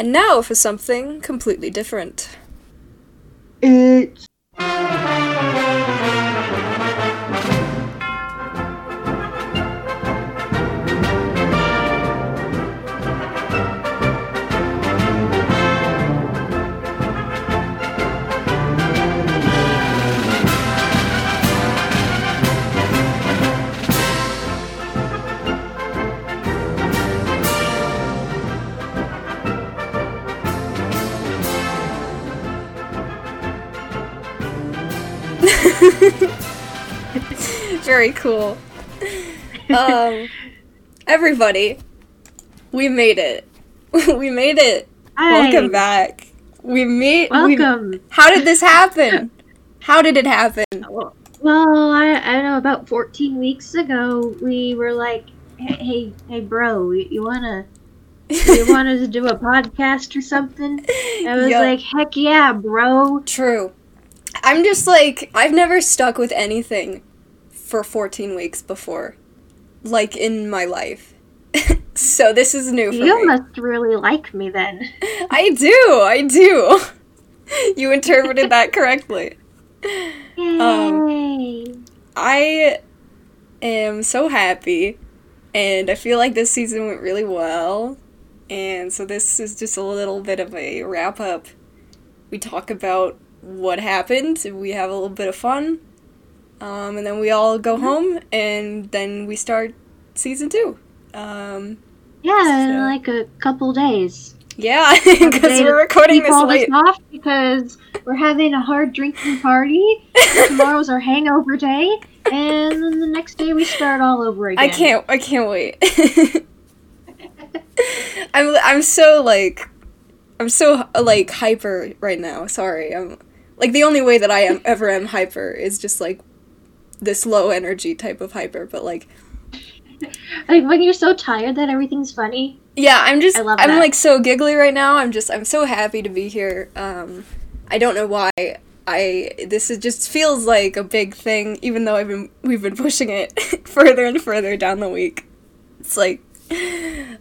And now for something completely different. It's... Very cool. Everybody, we made it. We made it. Hi. Welcome back. Welcome. How did this happen? How did it happen? Well, I don't know, about 14 weeks ago, we were like, hey, bro, you wanted to do a podcast or something? I was like, heck yeah, bro. True. I'm just like, I've never stuck with anything for 14 weeks before, like, in my life. So this is new for me. You must really like me then. I do. You interpreted that correctly. Yay. I am so happy, and I feel like this season went really well, and so this is just a little bit of a wrap-up. We talk about what happened, we have a little bit of fun, and then we all go home, and then we start season 2. In like a couple days. Yeah, because we're recording this late. This off because we're having a hard drinking party. Tomorrow's our hangover day, and then the next day we start all over again. I can't wait. I'm so hyper right now. Sorry, I'm. Like, the only way that I am hyper is just, like, this low-energy type of hyper, but, like... Like, when you're so tired that everything's funny. Yeah, I'm like, so giggly right now. I'm so happy to be here. I don't know why. This just feels like a big thing, even though we've been pushing it further and further down the week. It's like...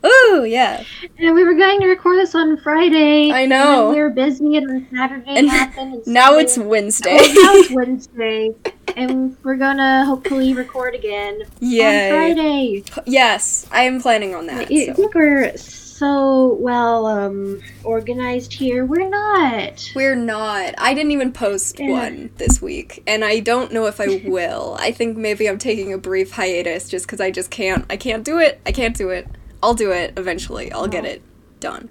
Oh yeah! And we were going to record this on Friday. I know. And we were busy, and then Saturday happened. And now it's Wednesday. Now it's Wednesday, and we're gonna hopefully record again on Friday. Yes, I am planning on that. I think we're so well organized here. We're not. I didn't even post one this week, and I don't know if I will. I think maybe I'm taking a brief hiatus just because I just can't. I can't do it. I'll do it eventually. I'll get it done.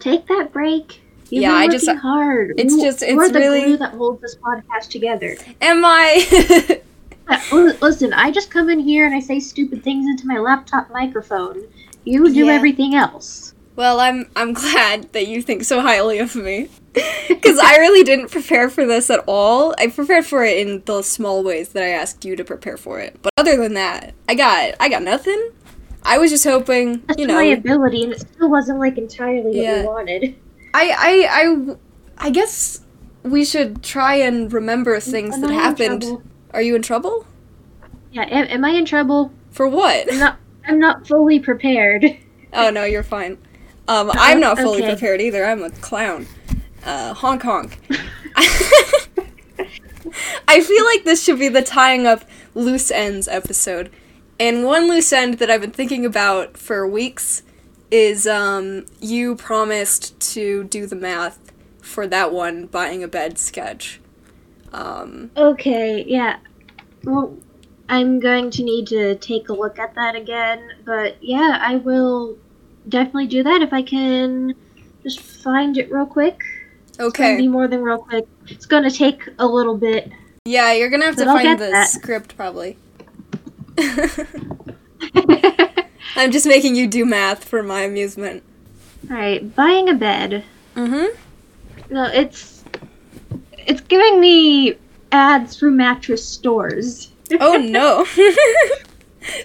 Take that break. You've been working hard. It's really the glue that holds this podcast together. Am I? Listen, I just come in here and I say stupid things into my laptop microphone. You do everything else. Well, I'm glad that you think so highly of me. Because I really didn't prepare for this at all. I prepared for it in the small ways that I asked you to prepare for it. But other than that, I got nothing. I was just hoping, you know... That's my ability, and it still wasn't, like, entirely what you wanted. I guess we should try and remember things that happened. Are you in trouble? Yeah, am I in trouble? For what? I'm not fully prepared. Oh, no, you're fine. I'm not fully prepared either. I'm a clown. Honk honk. I feel like this should be the tying up loose ends episode. And one loose end that I've been thinking about for weeks is you promised to do the math for that one buying a bed sketch. Okay, yeah. Well, I'm going to need to take a look at that again, but yeah, I will definitely do that if I can just find it real quick. Okay. It's going to be more than real quick. It's going to take a little bit. Yeah, you're going to have to find the script probably. I'm just making you do math for my amusement. Alright, buying a bed. Mm-hmm. No, it's giving me ads for mattress stores. Oh no.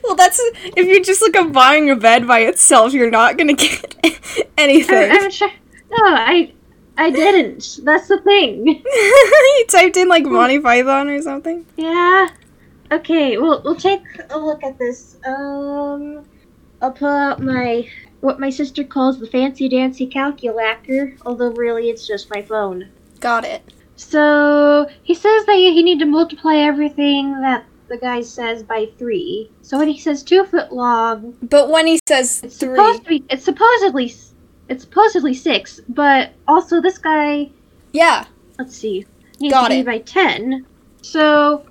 Well, that's... If you just look up buying a bed by itself, you're not gonna get anything. I'm sure... No, I didn't. That's the thing. You typed in, like, Monty Python or something? Yeah. Okay, we'll take a look at this. I'll pull out my what my sister calls the fancy-dancy calculator, although really it's just my phone. Got it. So he says that you need to multiply everything that the guy says by 3. So when he says 2 foot long... But when he says it's 3... It's supposedly 6, but also this guy... Yeah. Let's see. Needs got to it. Be by 10. So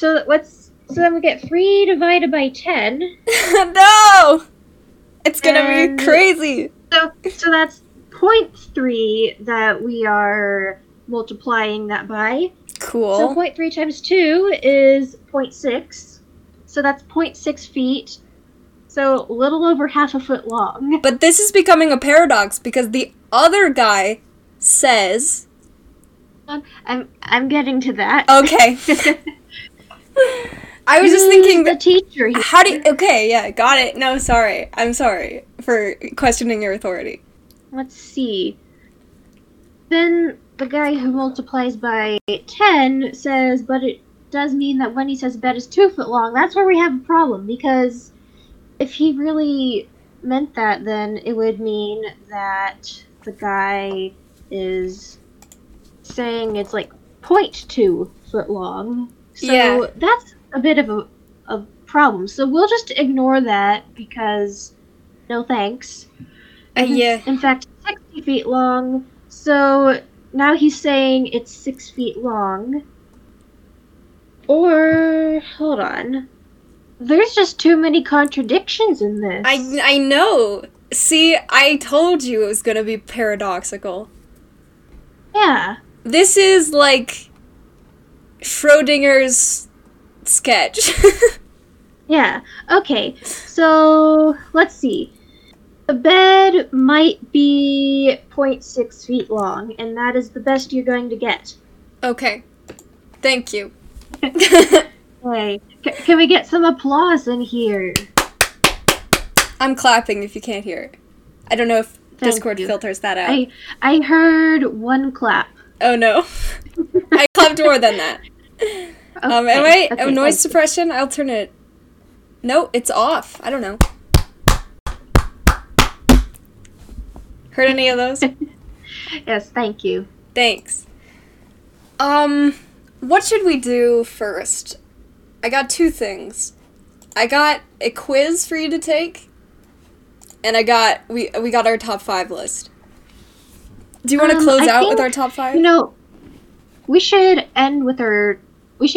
then we get 3 divided by 10. No! It's gonna be crazy! So that's 0.3 that we are multiplying that by. Cool. So 0.3 times 2 is 0.6. So that's 0.6 feet. So a little over half a foot long. But this is becoming a paradox because the other guy says... I'm getting to that. Okay. I was just thinking... the teacher. Here. How do you... Okay, yeah, got it. No, sorry. I'm sorry for questioning your authority. Let's see. Then the guy who multiplies by 10 says, but it does mean that when he says bed is 2 foot long, that's where we have a problem, because if he really meant that, then it would mean that the guy is saying it's like 0.2 foot long. So yeah. That's a bit of a problem. So we'll just ignore that because no thanks. Yeah. In fact, 60 feet long. So now he's saying it's 6 feet long. Or, hold on. There's just too many contradictions in this. I know. See, I told you it was going to be paradoxical. Yeah. This is like... Schrodinger's sketch. Yeah, okay. So, let's see. The bed might be 0.6 feet long, and that is the best you're going to get. Okay. Thank you. Okay. Can we get some applause in here? I'm clapping if you can't hear it. I don't know if Thank Discord you. Filters that out. I heard one clap. Oh, no. I clapped more than that. Okay, am I noise suppression? I'll turn it. No, it's off. I don't know. Heard any of those? Yes, thank you. Thanks. What should we do first? I got 2 things. I got a quiz for you to take, and I got we got our top 5 list. Do you want to close out with our top 5? You know, we should end with our list,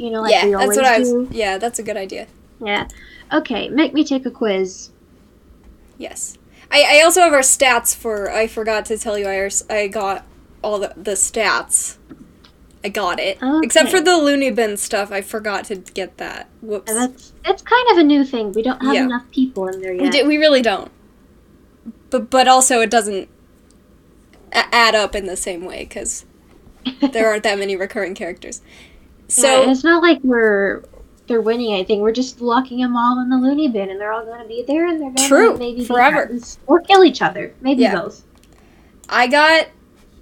you know, like we always do. Yeah, that's a good idea. Yeah. Okay, make me take a quiz. Yes. I also have our stats for... I forgot to tell you I got all the stats. I got it. Okay. Except for the loony bin stuff, I forgot to get that. Whoops. Yeah, that's kind of a new thing. We don't have enough people in there yet. We really don't. But also it doesn't add up in the same way, because... there aren't that many recurring characters. So yeah, it's not like they're winning anything. We're just locking them all in the loony bin, and they're all going to be there, and they're going to maybe forever or kill each other. Maybe both. I got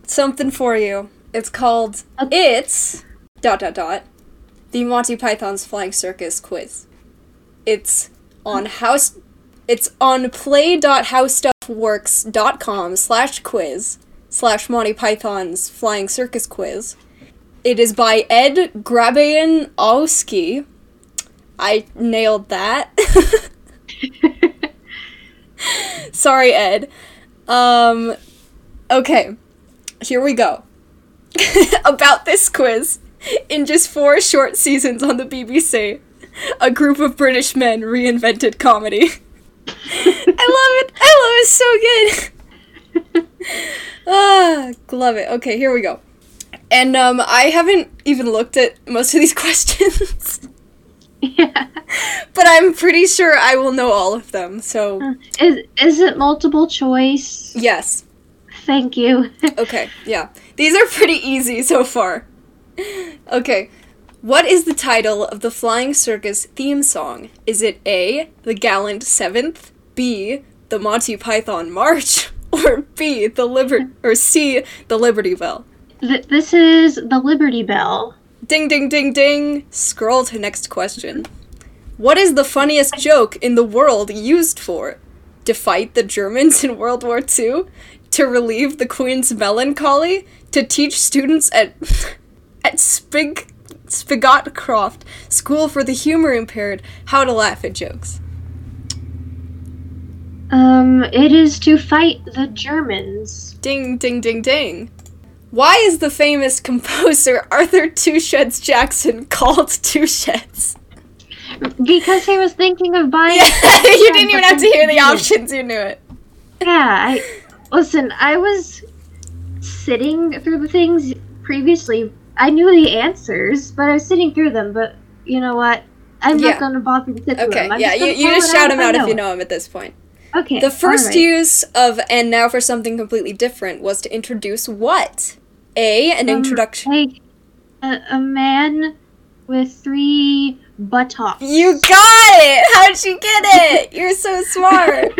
something for you. It's called It's ... the Monty Python's Flying Circus quiz. It's on play.howstuffworks.com/quiz/ Monty Python's Flying Circus Quiz. It is by Ed Grabienowski. I nailed that. Sorry, Ed. Okay, here we go. About this quiz. In just 4 short seasons on the BBC, a group of British men reinvented comedy. I love it. It's so good. Love it. Okay, here we go. And I haven't even looked at most of these questions. Yeah. But I'm pretty sure I will know all of them, so... Is it multiple choice? Yes. Thank you. Okay, yeah. These are pretty easy so far. Okay. What is the title of the Flying Circus theme song? Is it A, The Gallant Seventh, B, The Monty Python March... or B, the Liberty Bell? This is the Liberty Bell. Ding, ding, ding, ding. Scroll to next question. What is the funniest joke in the world used for? defied the Germans in World War II, to relieve the Queen's melancholy, to teach students at Spigotcroft School for the Humor Impaired how to laugh at jokes? It is to fight the Germans. Ding, ding, ding, ding. Why is the famous composer Arthur Two Sheds Jackson called Two Sheds? Because he was thinking of buying... Yeah, you didn't even have to hear the options, you knew it. Yeah, listen, I was sitting through the things previously. I knew the answers, but I was sitting through them, but you know what? I'm not going to bother to sit through them. Okay, yeah, you just shout them out if you know them at this point. Okay, the first use of "and now for something completely different" was to introduce what? A, an introduction. Like a man with three buttocks. You got it! How'd you get it? You're so smart.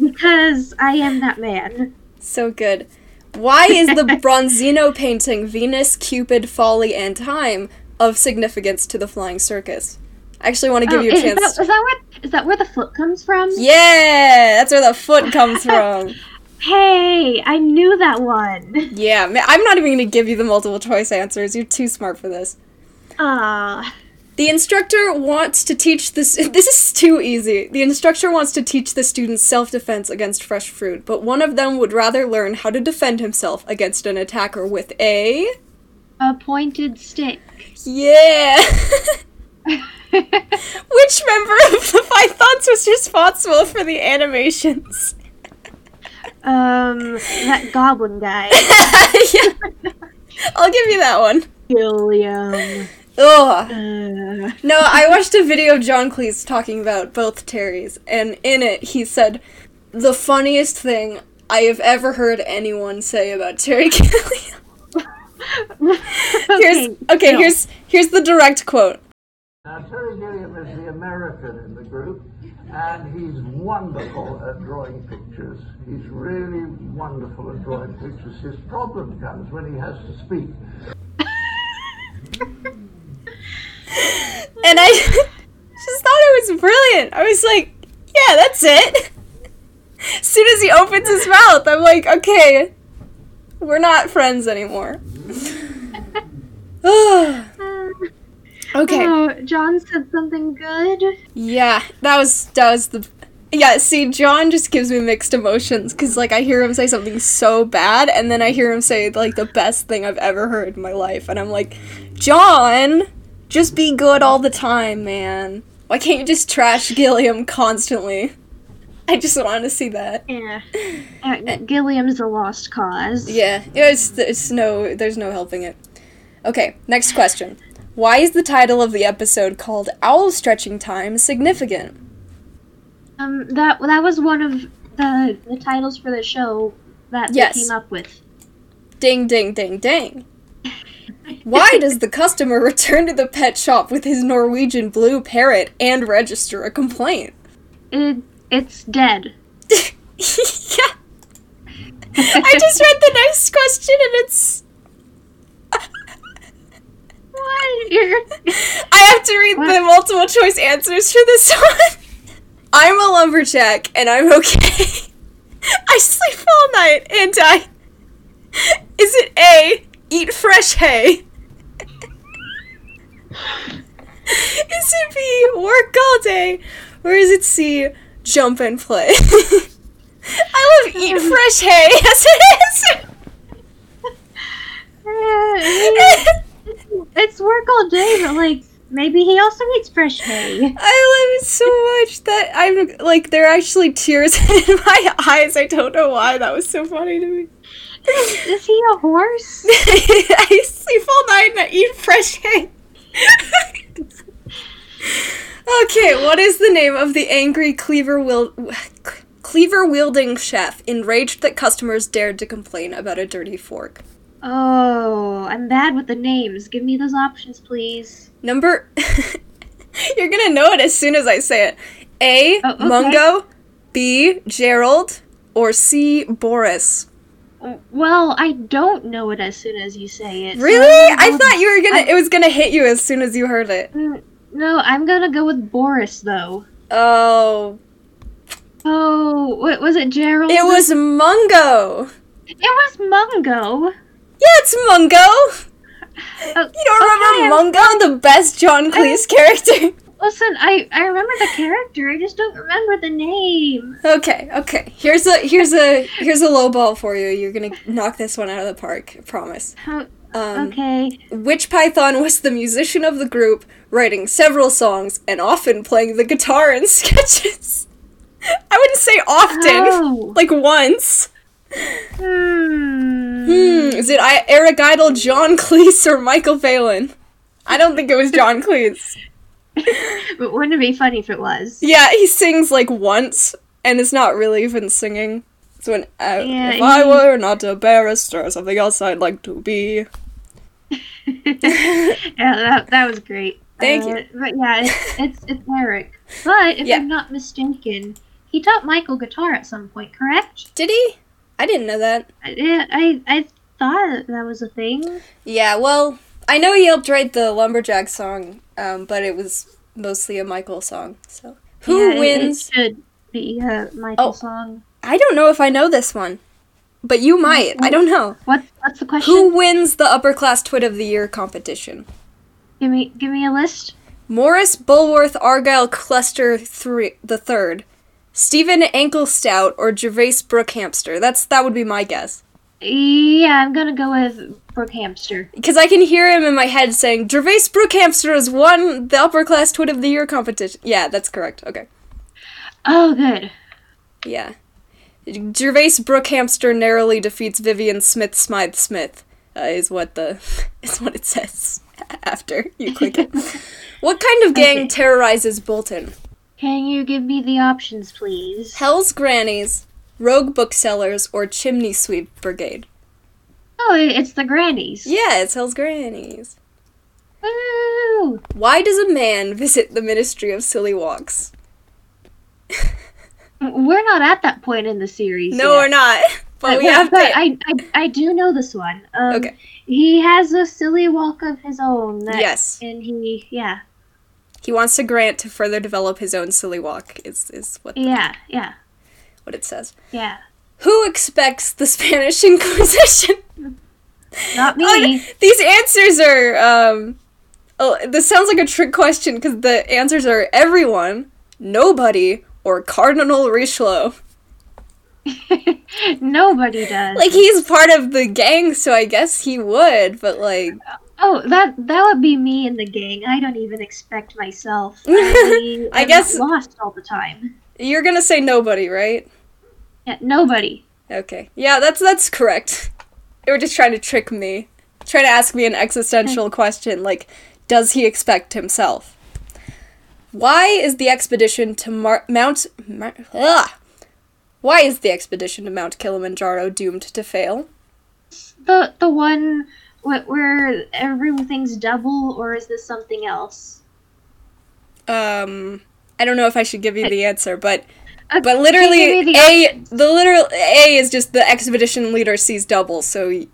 Because I am that man. So good. Why is the Bronzino painting Venus, Cupid, Folly, and Time of significance to the Flying Circus? I actually want to give you a chance. Is that where the foot comes from? Yeah, that's where the foot comes from. Hey, I knew that one. Yeah, I'm not even going to give you the multiple choice answers. You're too smart for this. The instructor wants to teach this... This is too easy. The instructor wants to teach the students self-defense against fresh fruit, but one of them would rather learn how to defend himself against an attacker with a... A pointed stick. Yeah! Which member of the Pythons was responsible for the animations? That goblin guy. Yeah. I'll give you that one. Gilliam. Ugh. No, I watched a video of John Cleese talking about both Terrys, and in it he said, the funniest thing I have ever heard anyone say about Terry Gilliam. Here's the direct quote. Now, Terry Gilliam is the American in the group, and he's wonderful at drawing pictures. He's really wonderful at drawing pictures. His problem comes when he has to speak. And I just thought it was brilliant. I was like, yeah, that's it. As soon as he opens his mouth, I'm like, okay, we're not friends anymore. Okay. Oh, John said something good. Yeah, that was the... Yeah, see, John just gives me mixed emotions, because, like, I hear him say something so bad, and then I hear him say, like, the best thing I've ever heard in my life, and I'm like, John, just be good all the time, man. Why can't you just trash Gilliam constantly? I just want to see that. Yeah. Gilliam's a lost cause. Yeah, there's no helping it. Okay, next question. Why is the title of the episode called Owl Stretching Time significant? That was one of the titles for the show that they came up with. Ding, ding, ding, ding. Why does the customer return to the pet shop with his Norwegian blue parrot and register a complaint? It's dead. Yeah. I just read the next question and it's... What? I have to read the multiple choice answers for this one. I'm a lumberjack and I'm okay. I sleep all night and I... Is it A, eat fresh hay? Is it B, work all day? Or is it C, jump and play? I love eat fresh hay. Yes, it is. It's work all day, but, like, maybe he also needs fresh hay. I love it so much that I'm, like, there are actually tears in my eyes. I don't know why. That was so funny to me. Is he a horse? I sleep all night and I eat fresh hay. Okay, what is the name of the angry cleaver-wielding chef enraged that customers dared to complain about a dirty fork? Oh, I'm bad with the names. Give me those options, please. Number... You're gonna know it as soon as I say it. A, Mungo, B, Gerald, or C, Boris. Well, I don't know it as soon as you say it. Really? So I thought you were gonna... It was gonna hit you as soon as you heard it. No, I'm gonna go with Boris, though. Oh. Oh, what was it, Gerald? It was Mungo. It was Mungo. Yeah, it's Mungo. You don't remember Mungo, the best John Cleese character? Listen, I remember the character. I just don't remember the name. Okay. Here's a low ball for you. You're gonna knock this one out of the park. I promise. Okay. Which Python was the musician of the group, writing several songs and often playing the guitar in sketches? I wouldn't say often. Oh. Like once. Is it Eric Idle, John Cleese, or Michael Palin? I don't think it was John Cleese. But wouldn't it be funny if it was? Yeah, he sings like once, and it's not really even singing. So when if I were not a barrister or something else, I'd like to be. that was great. Thank you. But yeah, it's Eric. But if I'm not mistaken, he taught Michael guitar at some point, correct? Did he? I didn't know that. I thought that was a thing. Yeah, well, I know he helped write the Lumberjack song, but it was mostly a Michael song. So who wins? It should be a Michael song. I don't know if I know this one, but you might. I don't know. What's the question? Who wins the Upper Class Twit of the Year competition? Give me a list. Morris Bulworth Argyle Cluster III. Stephen Anklestout or Gervais Brookhamster. That would be my guess. Yeah, I'm gonna go with Brookhamster. Because I can hear him in my head saying, Gervais Brookhamster has won the Upper Class Twit of the Year competition. Yeah, that's correct. Okay. Oh, good. Yeah. Gervais Brookhamster narrowly defeats Vivian Smith Smith is what it says after you click it. What kind of gang terrorizes Bolton? Can you give me the options, please? Hell's Grannies, Rogue Booksellers, or Chimney Sweep Brigade? Oh, it's the Grannies. Yeah, it's Hell's Grannies. Woo! Why does a man visit the Ministry of Silly Walks? We're not at that point in the series. No, yet. We're not. But we have to. I do know this one. Okay. He has a silly walk of his own. And he. He wants a grant to further develop his own silly walk, is what what it says. Yeah. Who expects the Spanish Inquisition? Not me. These answers are, this sounds like a trick question, because the answers are everyone, nobody, or Cardinal Richelieu. Nobody does. Like, he's part of the gang, so I guess he would, but like... Oh, that would be me in the gang. I don't even expect myself. I guess lost all the time. You're gonna say nobody, right? Yeah, nobody. Okay. Yeah, that's correct. They were just trying to trick me, trying to ask me an existential question, like, does he expect himself? Why is the expedition to Why is the expedition to Mount Kilimanjaro doomed to fail? The one. Where everything's double, or is this something else? I don't know if I should give you the answer, but literally, A is just the expedition leader sees double, so gives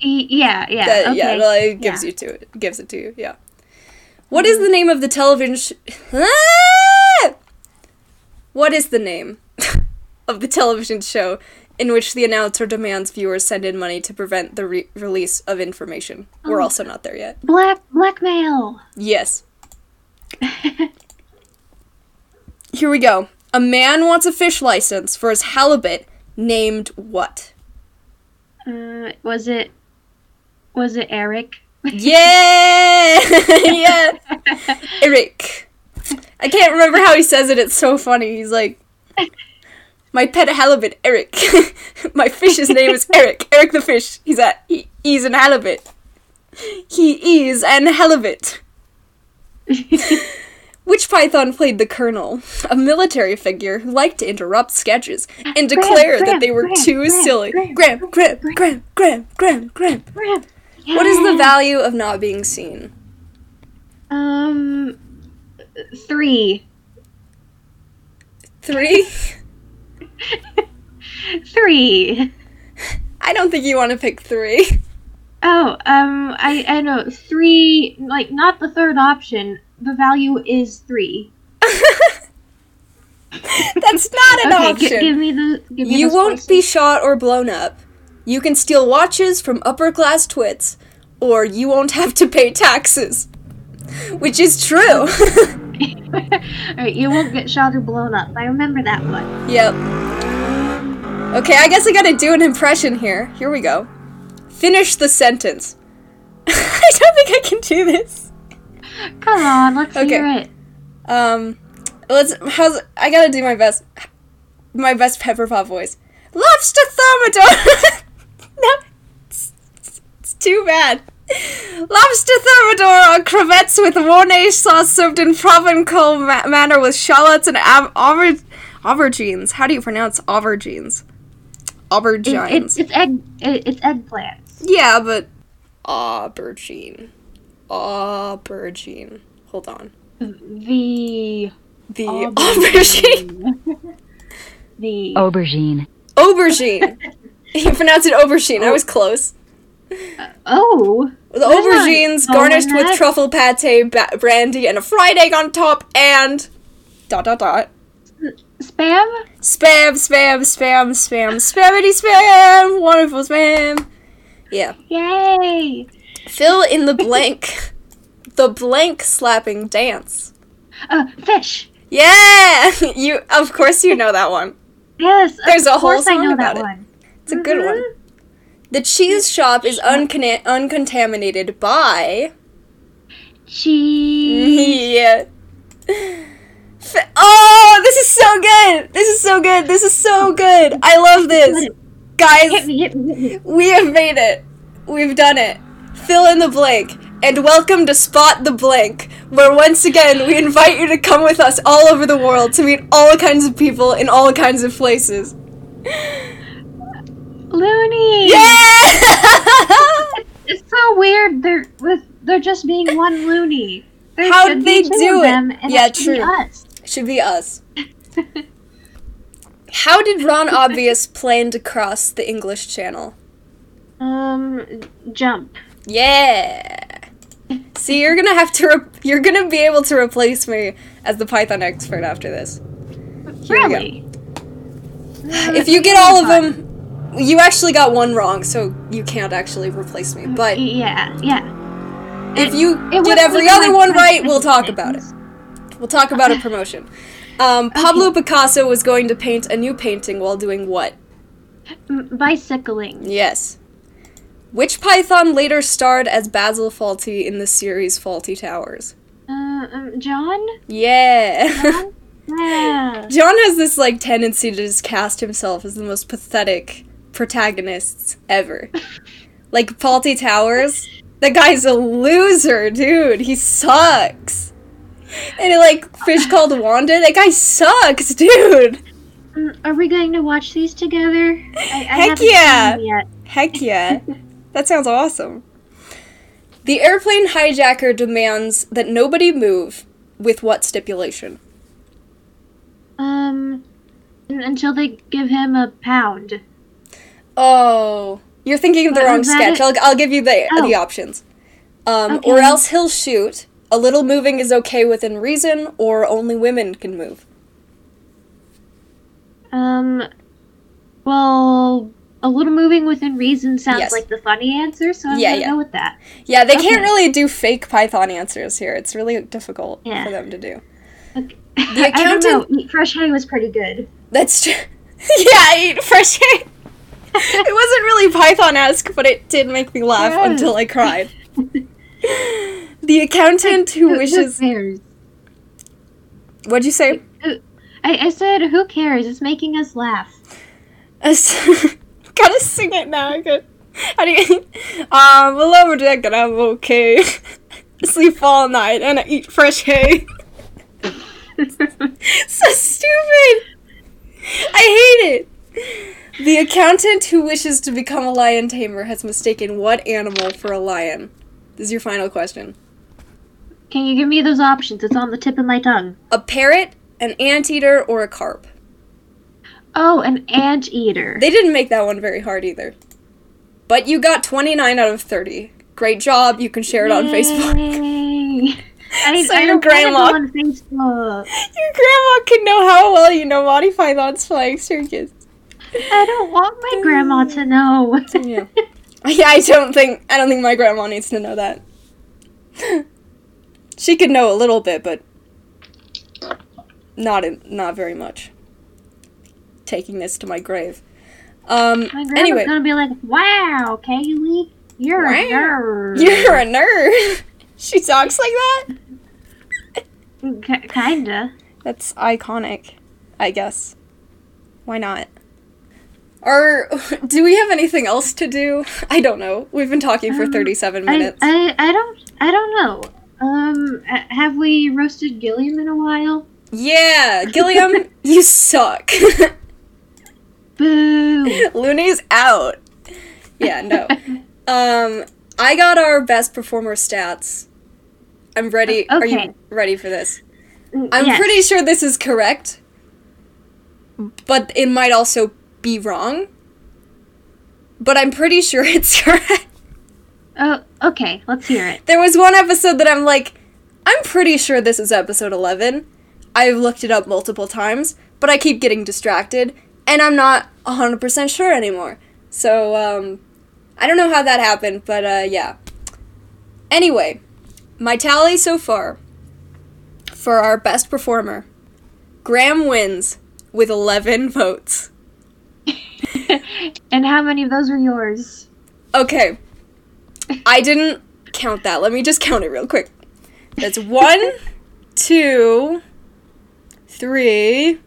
it to you. Yeah. What is the name of the television? What is the name of the television show in which the announcer demands viewers send in money to prevent the release of information? We're also not there yet. Blackmail! Yes. Here we go. A man wants a fish license for his halibut named what? Was it Eric? Yeah! Yeah! Eric. I can't remember how he says it. It's so funny. He's like... My pet halibut, Eric. My fish's name is Eric. Eric the fish. He's an halibut. He is an halibut. Which Python played the Colonel, a military figure who liked to interrupt sketches and declare that they were too silly? Graham. Yeah. What is the value of not being seen? 3. 3? 3. I don't think you want to pick 3. Oh, I know. 3, like, not the third option. The value is 3. That's not an option. Give me you won't choices. Be shot or blown up. You can steal watches from upper-class twits, or you won't have to pay taxes. Which is true. Alright, you won't get shot or blown up. I remember that one. Yep. Okay, I guess I gotta do an impression here. Here we go. Finish the sentence. I don't think I can do this. Come on, let's hear it. I gotta do my best Pepperpot voice. Lobster Thermidor! No, it's too bad. Lobster Thermidor are crevettes with Rouen sauce served in Provençal manner with shallots and aubergines. How do you pronounce aubergines? Aubergines. It's eggplants. Yeah, but aubergine. Hold on. The aubergine. The aubergine. You pronounce it aubergine. Oh. I was close. The aubergines garnished with truffle pate, brandy, and a fried egg on top, and ... Spam? Spam. Spamity spam. Wonderful spam. Yeah. Yay. Fill in the blank. The blank slapping dance. Fish. Yeah. You. Of course you know that one. Yes. There's a whole song about it. Of course I know that one. It's a good one. The cheese shop is uncontaminated by... Cheese. Yeah. This is so good! This is so good! I love this! Guys, we have made it. We've done it. Fill in the blank. And welcome to Spot the Blank, where once again we invite you to come with us all over the world to meet all kinds of people in all kinds of places. Looney! Yeah! It's so weird. They're just being one loony. How'd they do it? Yeah, true. Should be us. How did Ron Obvious plan to cross the English Channel? Jump. Yeah. See, you're gonna have to. You're gonna be able to replace me as the Python expert after this. Really? If you get all of them. You actually got one wrong, so you can't actually replace me, but... Yeah. If you get every other one right, we'll talk about it. We'll talk about a promotion. Pablo Picasso was going to paint a new painting while doing what? Bicycling. Yes. Which Python later starred as Basil Fawlty in the series Fawlty Towers? John? Yeah. John? John has this, tendency to just cast himself as the most pathetic... protagonists ever. Fawlty Towers. That guy's a loser, dude. He sucks. And Fish Called Wanda. That guy sucks, dude. Are we going to watch these together? Heck yeah. That sounds awesome. The airplane hijacker demands that nobody move with what stipulation? Until they give him a pound. Oh, you're thinking of the wrong sketch. I'll give you the options. Okay. Or else he'll shoot. A little moving is okay within reason, or only women can move. Well, a little moving within reason sounds like the funny answer, so I'm going to go with that. Yeah, they can't really do fake Python answers here. It's really difficult for them to do. Okay. The accountant... I don't know. Eat fresh hay was pretty good. That's true. Yeah, eat fresh hay. It wasn't really Python-esque, but it did make me laugh until I cried. The accountant who wishes... Who cares? What'd you say? I said, who cares? It's making us laugh. Gotta sing it now. How do you... I'm a lumberjack and I'm okay. Sleep all night and I eat fresh hay. So stupid! I hate it! The accountant who wishes to become a lion tamer has mistaken what animal for a lion? This is your final question. Can you give me those options? It's on the tip of my tongue. A parrot, an anteater, or a carp? Oh, an anteater. They didn't make that one very hard either. But you got 29 out of 30. Great job. You can share it on Facebook. So your grandma on Facebook. Your grandma can know how well you know Monty Python's Flying Circus. I don't want my grandma to know. Yeah. Yeah, I don't think my grandma needs to know that. She could know a little bit, but not very much. Taking this to my grave. My grandma's gonna be like, "Wow, Kaylee, you're a nerd. You're a nerd." She talks like that? Kinda. That's iconic, I guess. Why not? Or do we have anything else to do? I don't know. We've been talking for 37 minutes. I don't know. Have we roasted Gilliam in a while? Yeah, Gilliam, you suck. Boo. Looney's out. Yeah, no. I got our best performer stats. I'm ready. Okay. Are you ready for this? I'm pretty sure this is correct, but it might also be wrong. But I'm pretty sure it's correct. Oh, okay. Let's hear it. There was one episode that I'm like, I'm pretty sure this is episode 11. I've looked it up multiple times, but I keep getting distracted, and I'm not 100% sure anymore. So, I don't know how that happened, but, yeah. Anyway, my tally so far for our best performer, Graham wins with 11 votes. And how many of those were yours? Okay. I didn't count that. Let me just count it real quick. That's 1, 2, 3,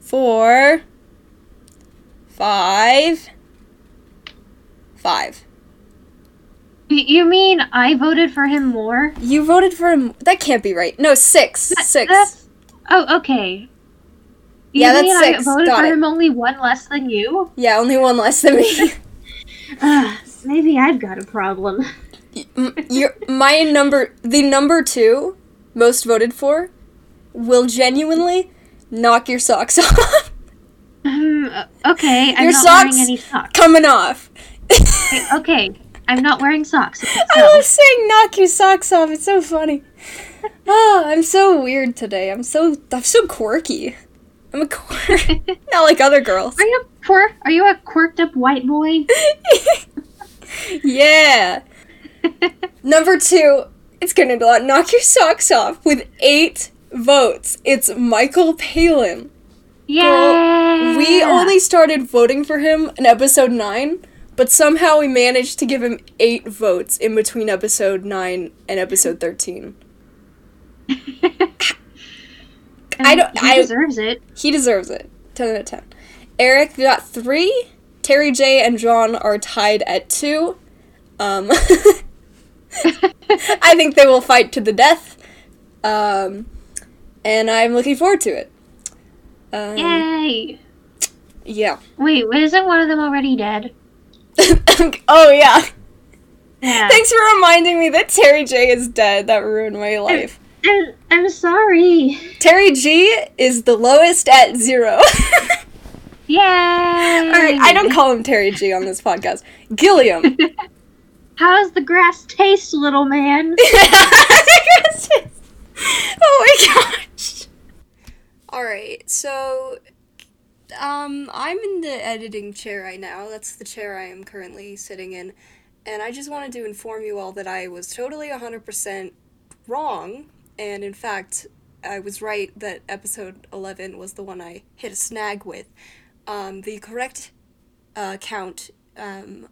4, 5. You mean I voted for him more? You voted for him. That can't be right. No, 6. 6. Oh, okay. That's 6. I voted for him only one less than you? Yeah, only one less than me. Maybe I've got a problem. The number 2 most voted for will genuinely knock your socks off. Okay, I'm not wearing any socks. Coming off. Okay, I'm not wearing socks. I love saying knock your socks off. It's so funny. Oh, I'm so weird today. I'm so quirky. I'm a quirk. Not like other girls. Are you a quirked up white boy? Yeah. Number 2, it's gonna knock your socks off with 8 votes. It's Michael Palin. Yeah. Well, we only started voting for him in episode 9, but somehow we managed to give him 8 votes in between episode 9 and episode 13. Deserves it. He deserves it. 10 out of 10. Eric got 3. Terry J and John are tied at 2. I think they will fight to the death. And I'm looking forward to it. Yay! Yeah. Wait, isn't one of them already dead? Oh, yeah. Yeah. Thanks for reminding me that Terry J is dead. That ruined my life. I'm sorry. Terry G is the lowest at 0. Yay! Alright, I don't call him Terry G on this podcast. Gilliam. How's the grass taste, little man? Oh my gosh. Alright, so I'm in the editing chair right now. That's the chair I am currently sitting in. And I just wanted to inform you all that I was totally 100% wrong. And in fact, I was right that episode 11 was the one I hit a snag with. The correct count,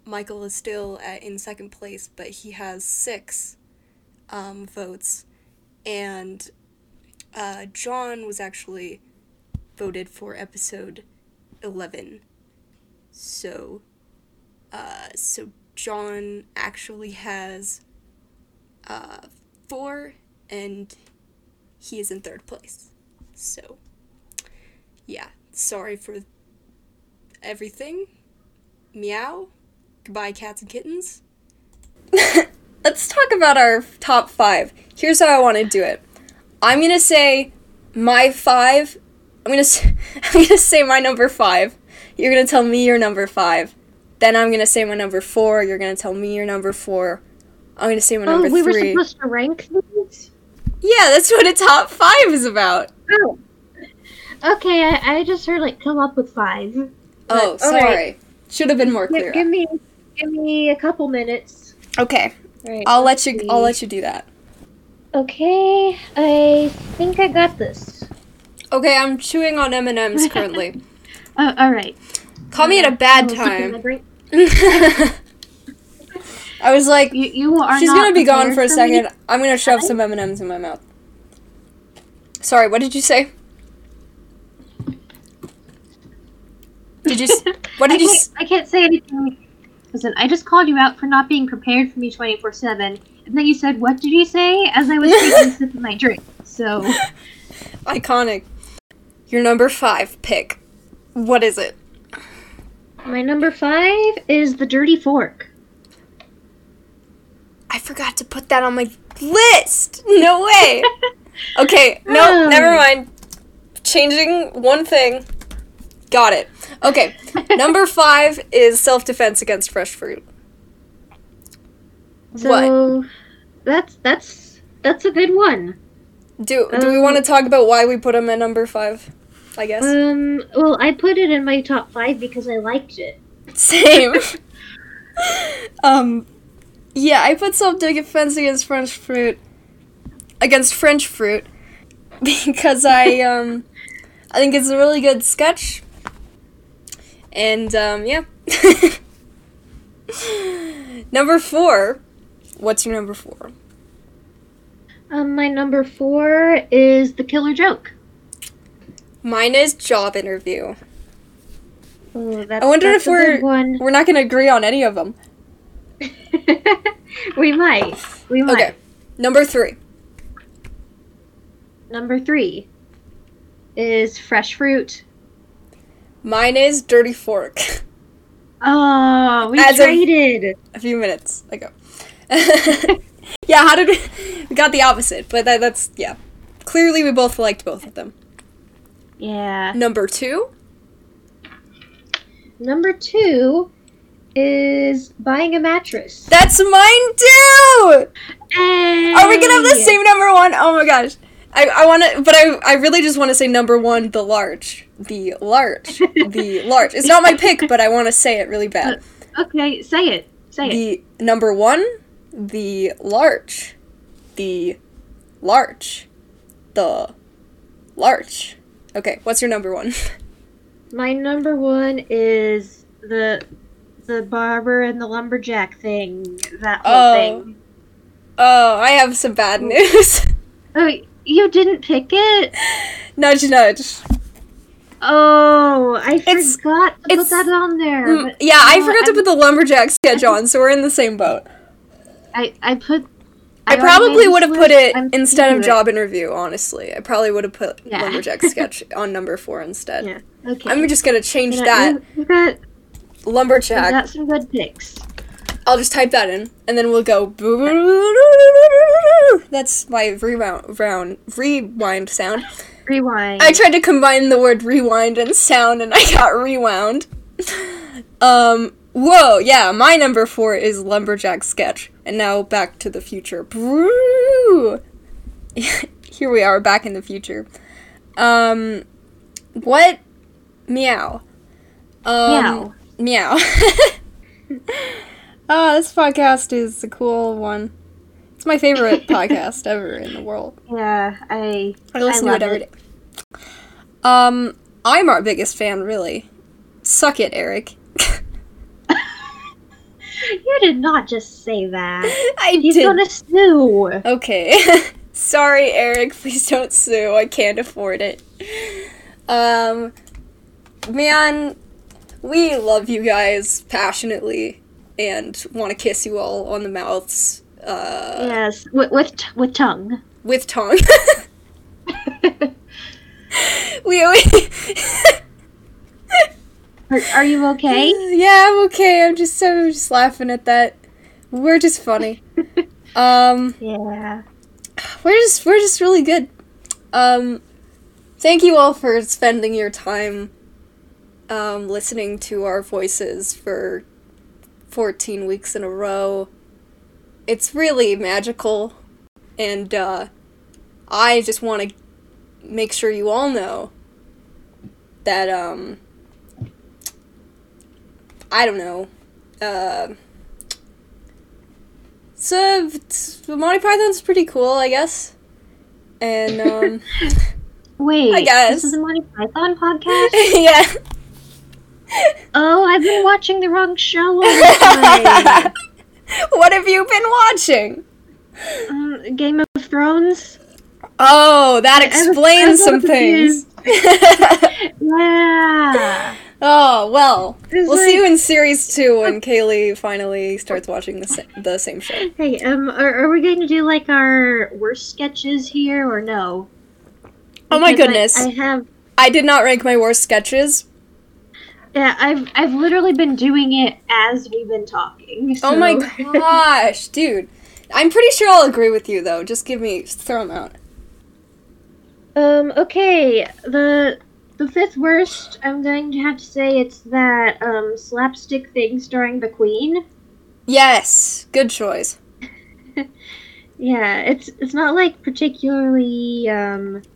Michael is still in second place, but he has 6 votes. And John was actually voted for episode 11. So John actually has 4, and he is in third place. So, yeah. Sorry for everything. Meow. Goodbye, cats and kittens. Let's talk about our top 5. Here's how I want to do it. I'm gonna say my 5. I'm gonna say my number 5. You're gonna tell me your number 5. Then I'm gonna say my number 4. You're gonna tell me your number 4. I'm gonna say my number 3. Oh, we were supposed to rank these? Yeah, that's what a top five is about. Oh. Okay, I just heard, like, come up with five. Oh, sorry. Right. Should have been more clear. Give me a couple minutes. Okay. Right, I'll let you do that. Okay, I think I got this. Okay, I'm chewing on M&Ms currently. All right. Call me at a bad time. I was like, you are she's going to be gone for a second. I'm going to shove some M&Ms in my mouth. Sorry, what did you say? I can't say anything. Listen, I just called you out for not being prepared for me 24/7, and then you said, "What did you say?" As I was taking a sip of my drink. So iconic. Your number five pick. What is it? My number five is the dirty fork. I forgot to put that on my list. No way. Okay. No. Never mind. Changing one thing. Got it. Okay, number five is self-defense against fresh fruit. So, what? That's a good one. Do we want to talk about why we put them at number five? I guess. Well, I put it in my top five because I liked it. Same. Yeah, I put self-defense against French fruit, because I think it's a really good sketch. And, yeah. Number four. What's your number four? My number four is The Killer Joke. Mine is Job Interview. Ooh, I wonder if we're not going to agree on any of them. We might. Okay. Number three is Fresh Fruit. Mine is Dirty Fork. Oh, we traded. A few minutes ago. Yeah, how did we got the opposite, but that's, yeah. Clearly we both liked both of them. Yeah. Number two? Number two is Buying a Mattress. That's mine too! Hey. Are we going to have the same number one? Oh my gosh. I really just want to say number one, the large, the large. It's not my pick, but I want to say it really bad. Okay, say it. The number one, the large. Okay, what's your number one? My number one is the barber and the lumberjack thing, that whole thing. Oh, I have some bad news. Oh, you didn't pick it? Nudge, nudge. Oh, I forgot to put that on there. I forgot to put the lumberjack sketch on, so we're in the same boat. I probably would have put it instead of Job Interview, honestly. I probably would have put lumberjack sketch on number four instead. Yeah. Okay. I'm just going to change that. Lumberjack. You got some good picks. I'll just type that in, and then we'll go boo. That's my rewind sound. Rewind. I tried to combine the word rewind and sound, and I got rewound. Whoa, yeah, my number four is Lumberjack Sketch, and now Back to the Future. Boo! Here we are, back in the future. What? Meow. Meow. Oh, this podcast is a cool one. It's my favorite podcast ever in the world. Yeah, I listen to it every day. I'm our biggest fan, really. Suck it, Eric. You did not just say that. He's gonna sue. Okay. Sorry, Eric. Please don't sue. I can't afford it. Man, we love you guys passionately. And want to kiss you all on the mouths. Yes, with tongue. With tongue. We always... are you okay? Yeah, I'm okay. I'm just laughing at that. We're just funny. Yeah. We're just really good. Thank you all for spending your time, listening to our voices for 14 weeks in a row. It's really magical, and I just want to make sure you all know that, I don't know, so Monty Python's pretty cool, I guess, and, Wait, I guess. This is a Monty Python podcast? Yeah. Oh, I've been watching the wrong show all the time. What have you been watching? Game of Thrones. Oh, that explains some things. Yeah. Oh, well. We'll see you in series 2 when Kaylee finally starts watching the same show. Hey, are we going to do, like, our worst sketches here, or no? Because oh my goodness. I did not rank my worst sketches. Yeah, I've literally been doing it as we've been talking. So. Oh my gosh, dude. I'm pretty sure I'll agree with you, though. Just throw them out. Okay, the fifth worst, I'm going to have to say it's that, slapstick thing starring the Queen. Yes, good choice. Yeah, it's not, like, particularly,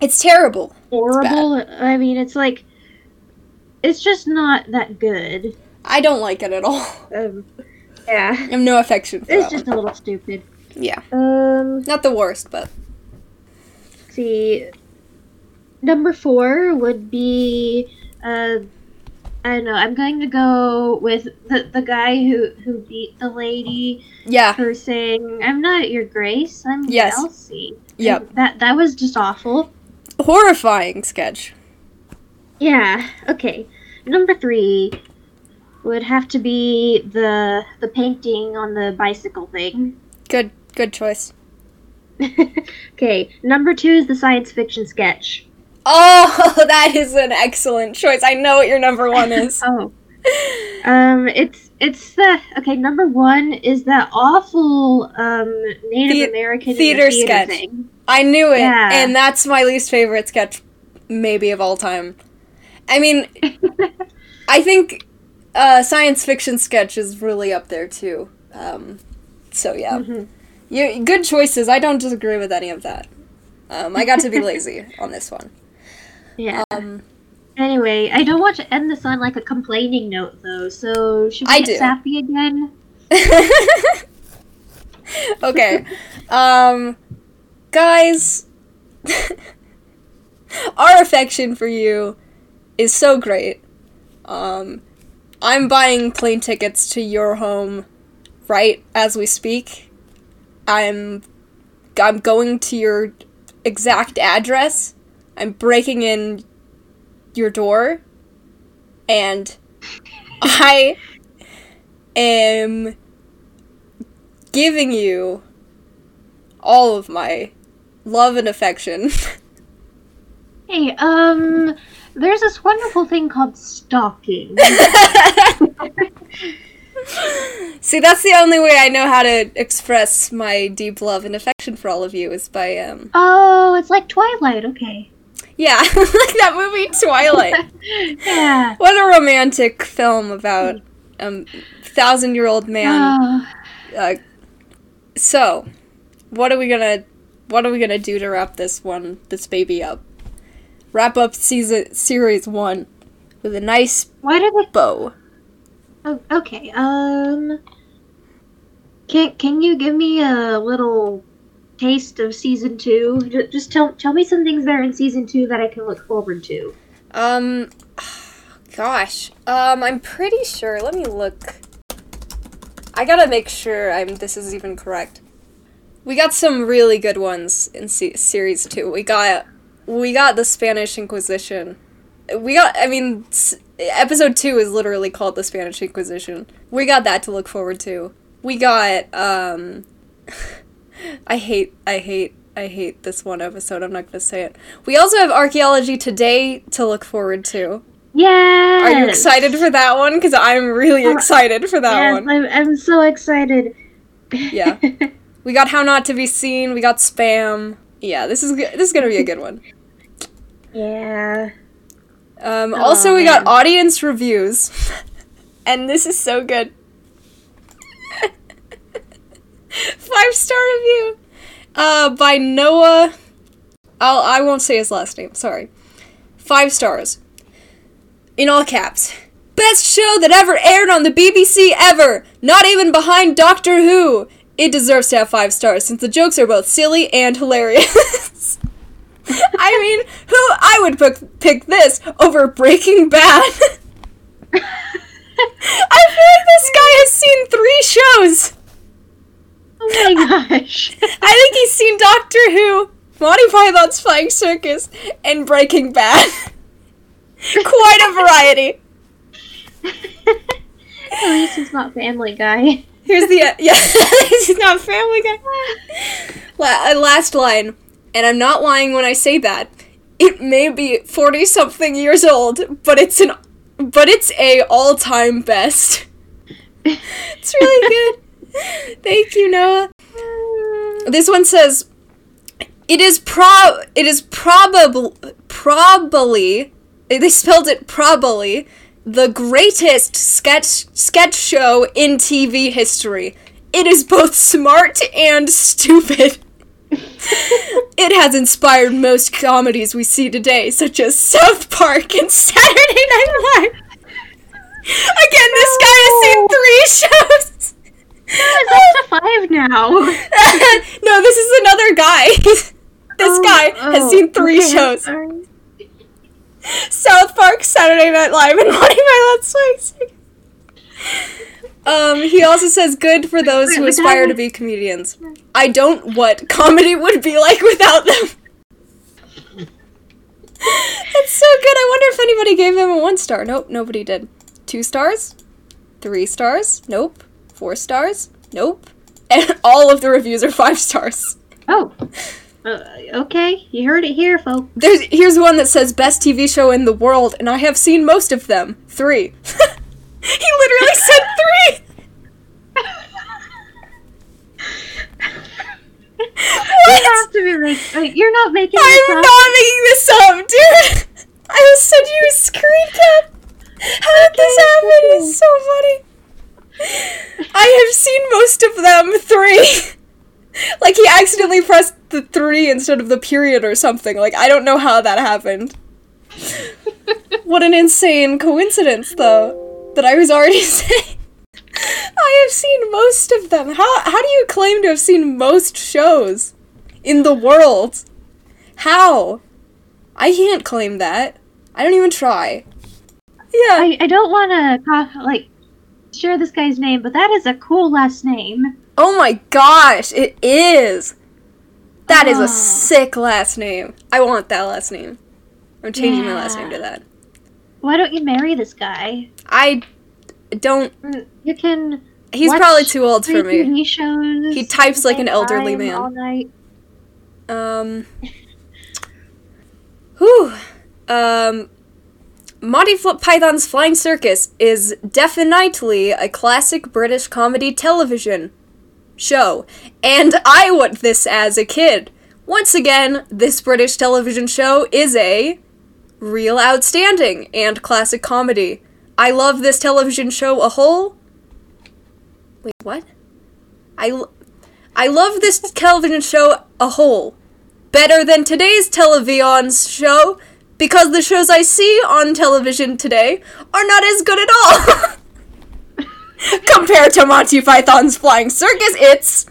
It's terrible. Horrible. It's bad. I mean, it's, like, it's just not that good. I don't like it at all. Yeah. I have no affection for it. It's just a little stupid. Yeah. Not the worst, but... Let's see. Number 4 would be, I don't know, I'm going to go with the guy who beat the lady. Yeah. For saying, I'm not your grace, I'm Elsie. Yep. That was just awful. Horrifying sketch. Yeah, okay. Number 3... would have to be the painting on the bicycle thing. Good choice. Okay, number 2 is the science fiction sketch. Oh, that is an excellent choice. I know what your number 1 is. Oh. It's the... Okay, number 1 is that awful Native American theater sketch thing. I knew it, yeah. And that's my least favorite sketch maybe of all time. I mean, I think... science fiction sketch is really up there, too. So, yeah. Mm-hmm. Good choices. I don't disagree with any of that. I got to be lazy on this one. Yeah. Anyway, I don't want to end this on, like, a complaining note, though, so should we get sappy again? Okay. Guys, our affection for you is so great. I'm buying plane tickets to your home right as we speak. I'm going to your exact address. I'm breaking in your door. And I am giving you all of my love and affection. Hey, there's this wonderful thing called stalking. See, that's the only way I know how to express my deep love and affection for all of you is by, Oh, it's like Twilight, okay. Yeah, like that movie Twilight. Yeah. What a romantic film about a 1,000-year-old man. Oh. So, what are we gonna do to wrap this baby up? Wrap up series 1 with a nice bow. Oh, okay. Can you give me a little taste of season 2? Just tell me some things there in season 2 that I can look forward to. Gosh. I'm pretty sure. Let me look. I gotta make sure this is even correct. We got some really good ones in series 2. We got the Spanish Inquisition. Episode 2 is literally called the Spanish Inquisition. We got that to look forward to. We got, I hate this one episode, I'm not gonna say it. We also have Archaeology Today to look forward to. Yeah. Are you excited for that one? Because I'm really excited for that one. I'm so excited. Yeah. We got How Not to Be Seen, we got Spam. Yeah, this is gonna be a good one. Yeah. Also, we got audience reviews, and this is so good. 5-star review, by Noah I won't say his last name, sorry. 5 stars. In all caps. Best show that ever aired on the BBC ever! Not even behind Doctor Who! It deserves to have 5 stars, since the jokes are both silly and hilarious. I mean, who I would pick this over Breaking Bad. I feel like this guy has seen 3 shows. Oh my gosh. I think he's seen Doctor Who, Monty Python's Flying Circus, and Breaking Bad. Quite a variety. At least he's not Family Guy. Here's the... yeah, he's not Family Guy. Last line. And I'm not lying when I say that. It may be 40-something years old, but it's a all-time best. It's really good. Thank you, Noah. This one says, It is probably... They spelled it probably... the greatest sketch show in TV history. It is both smart and stupid. It has inspired most comedies we see today, such as South Park and Saturday Night Live. Again, this guy has seen 3 shows. That's 5 now. No, this is another guy. This guy has seen 3 shows. South Park, Saturday Night Live, and Monty Python's Flying Circus. He also says, good for those who aspire to be comedians. I don't what comedy would be like without them. That's so good. I wonder if anybody gave him a 1 star. Nope, nobody did. 2 stars? 3 stars? Nope. 4 stars? Nope. And all of the reviews are 5 stars. Oh. Okay, you heard it here, folks. Here's one that says, best TV show in the world, and I have seen most of them. 3. He literally said 3! What? You have to be like, you're not making this up. I'm not making this up, dude! I will send you a screen cap. How did this happen? It's so funny. I have seen most of them. 3. Like, he accidentally pressed the 3 instead of the period or something. Like, I don't know how that happened. What an insane coincidence, though, that I was already saying. I have seen most of them. How do you claim to have seen most shows in the world? How? I can't claim that. I don't even try. Yeah. I don't want to, share this guy's name, but that is a cool last name. Oh my gosh, it is! That is a sick last name. I want that last name. I'm changing my last name to that. Why don't you marry this guy? I don't... You can... He's probably too old for me. TV shows, he types like an elderly man. All night. Whew. Monty Python's Flying Circus is definitely a classic British comedy television show, and I watched this as a kid. Once again, this British television show is a real outstanding and classic comedy. I love this television show a whole... Wait, what? I love this television show a whole. Better than today's television show, because the shows I see on television today are not as good at all. Compared to Monty Python's Flying Circus, it's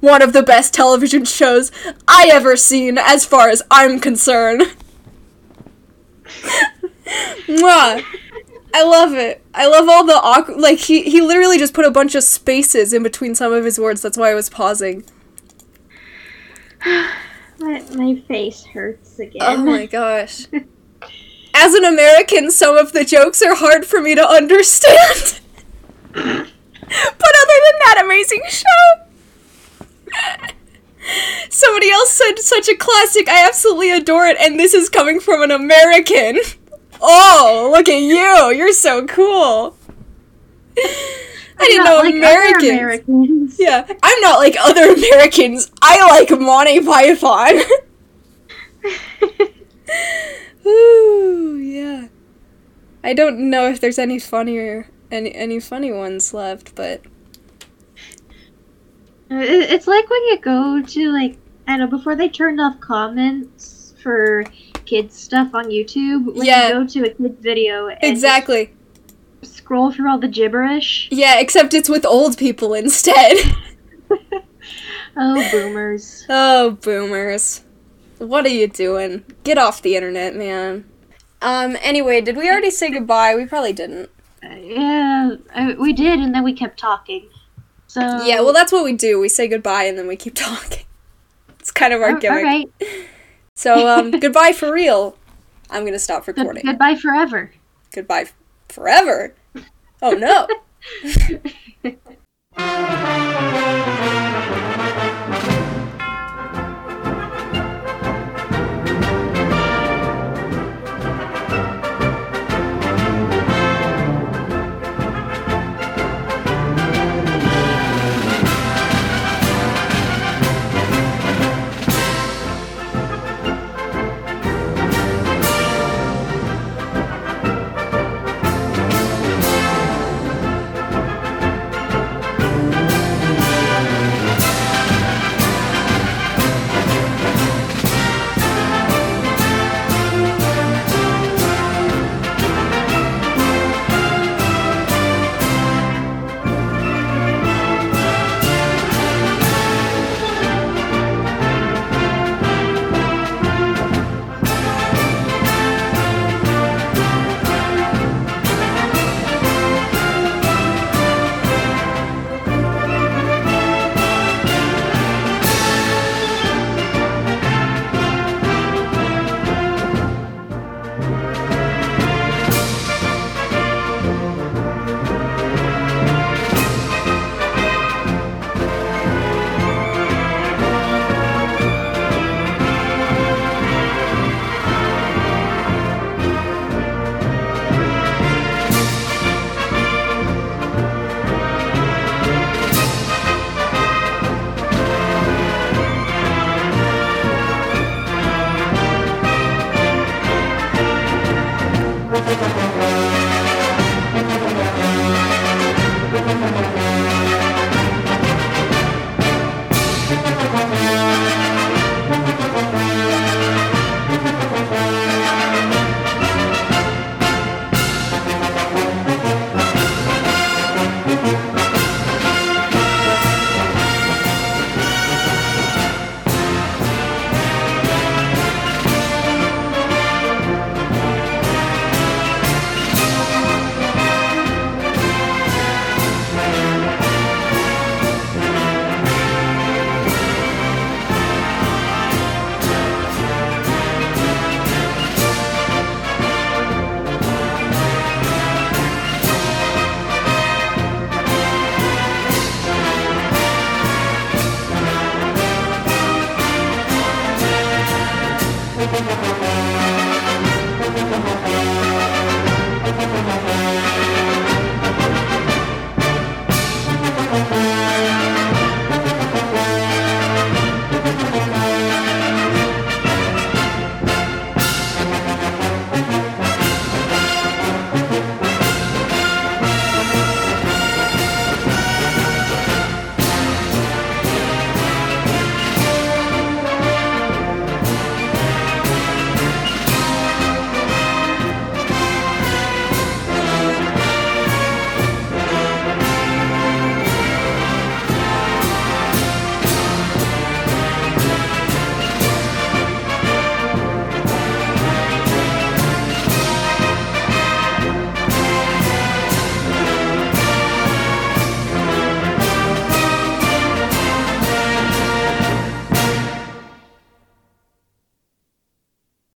one of the best television shows I ever seen, as far as I'm concerned. Mwah. I love it. I love all the awkward... Like, he literally just put a bunch of spaces in between some of his words. That's why I was pausing. My face hurts again. Oh my gosh. As an American, some of the jokes are hard for me to understand. But other than that amazing show, somebody else said, such a classic, I absolutely adore it, and this is coming from an American. Oh, look at you, you're so cool. I didn't know Americans. Yeah, I'm not like other Americans, I like Monty Python. Ooh, yeah. I don't know if there's any funnier... Any funny ones left, but... It's like when you go to, before they turned off comments, for kids stuff on YouTube. When you go to a kid's video and exactly scroll through all the gibberish. Yeah, except it's with old people instead. Oh, boomers. Oh, boomers. What are you doing? Get off the internet, man. Anyway, did we already say goodbye? We probably didn't. Yeah, we did, and then we kept talking. So yeah, well, that's what we do. We say goodbye, and then we keep talking. It's kind of our gimmick. All right. So, goodbye for real. I'm going to stop recording. Goodbye forever. Goodbye forever? Oh, no.